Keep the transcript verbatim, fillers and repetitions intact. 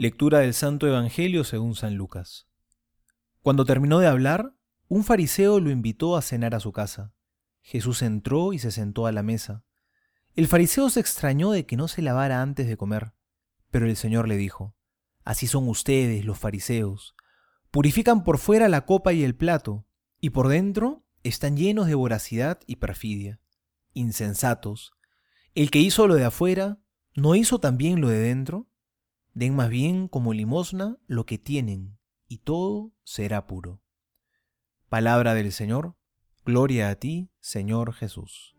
Lectura del Santo Evangelio según San Lucas. Cuando terminó de hablar, un fariseo lo invitó a cenar a su casa. Jesús entró y se sentó a la mesa. El fariseo se extrañó de que no se lavara antes de comer, pero el Señor le dijo: «Así son ustedes, los fariseos. Purifican por fuera la copa y el plato, y por dentro están llenos de voracidad y perfidia. Insensatos. ¿El que hizo lo de afuera, no hizo también lo de dentro? Den más bien como limosna lo que tienen, y todo será puro». Palabra del Señor. Gloria a ti, Señor Jesús.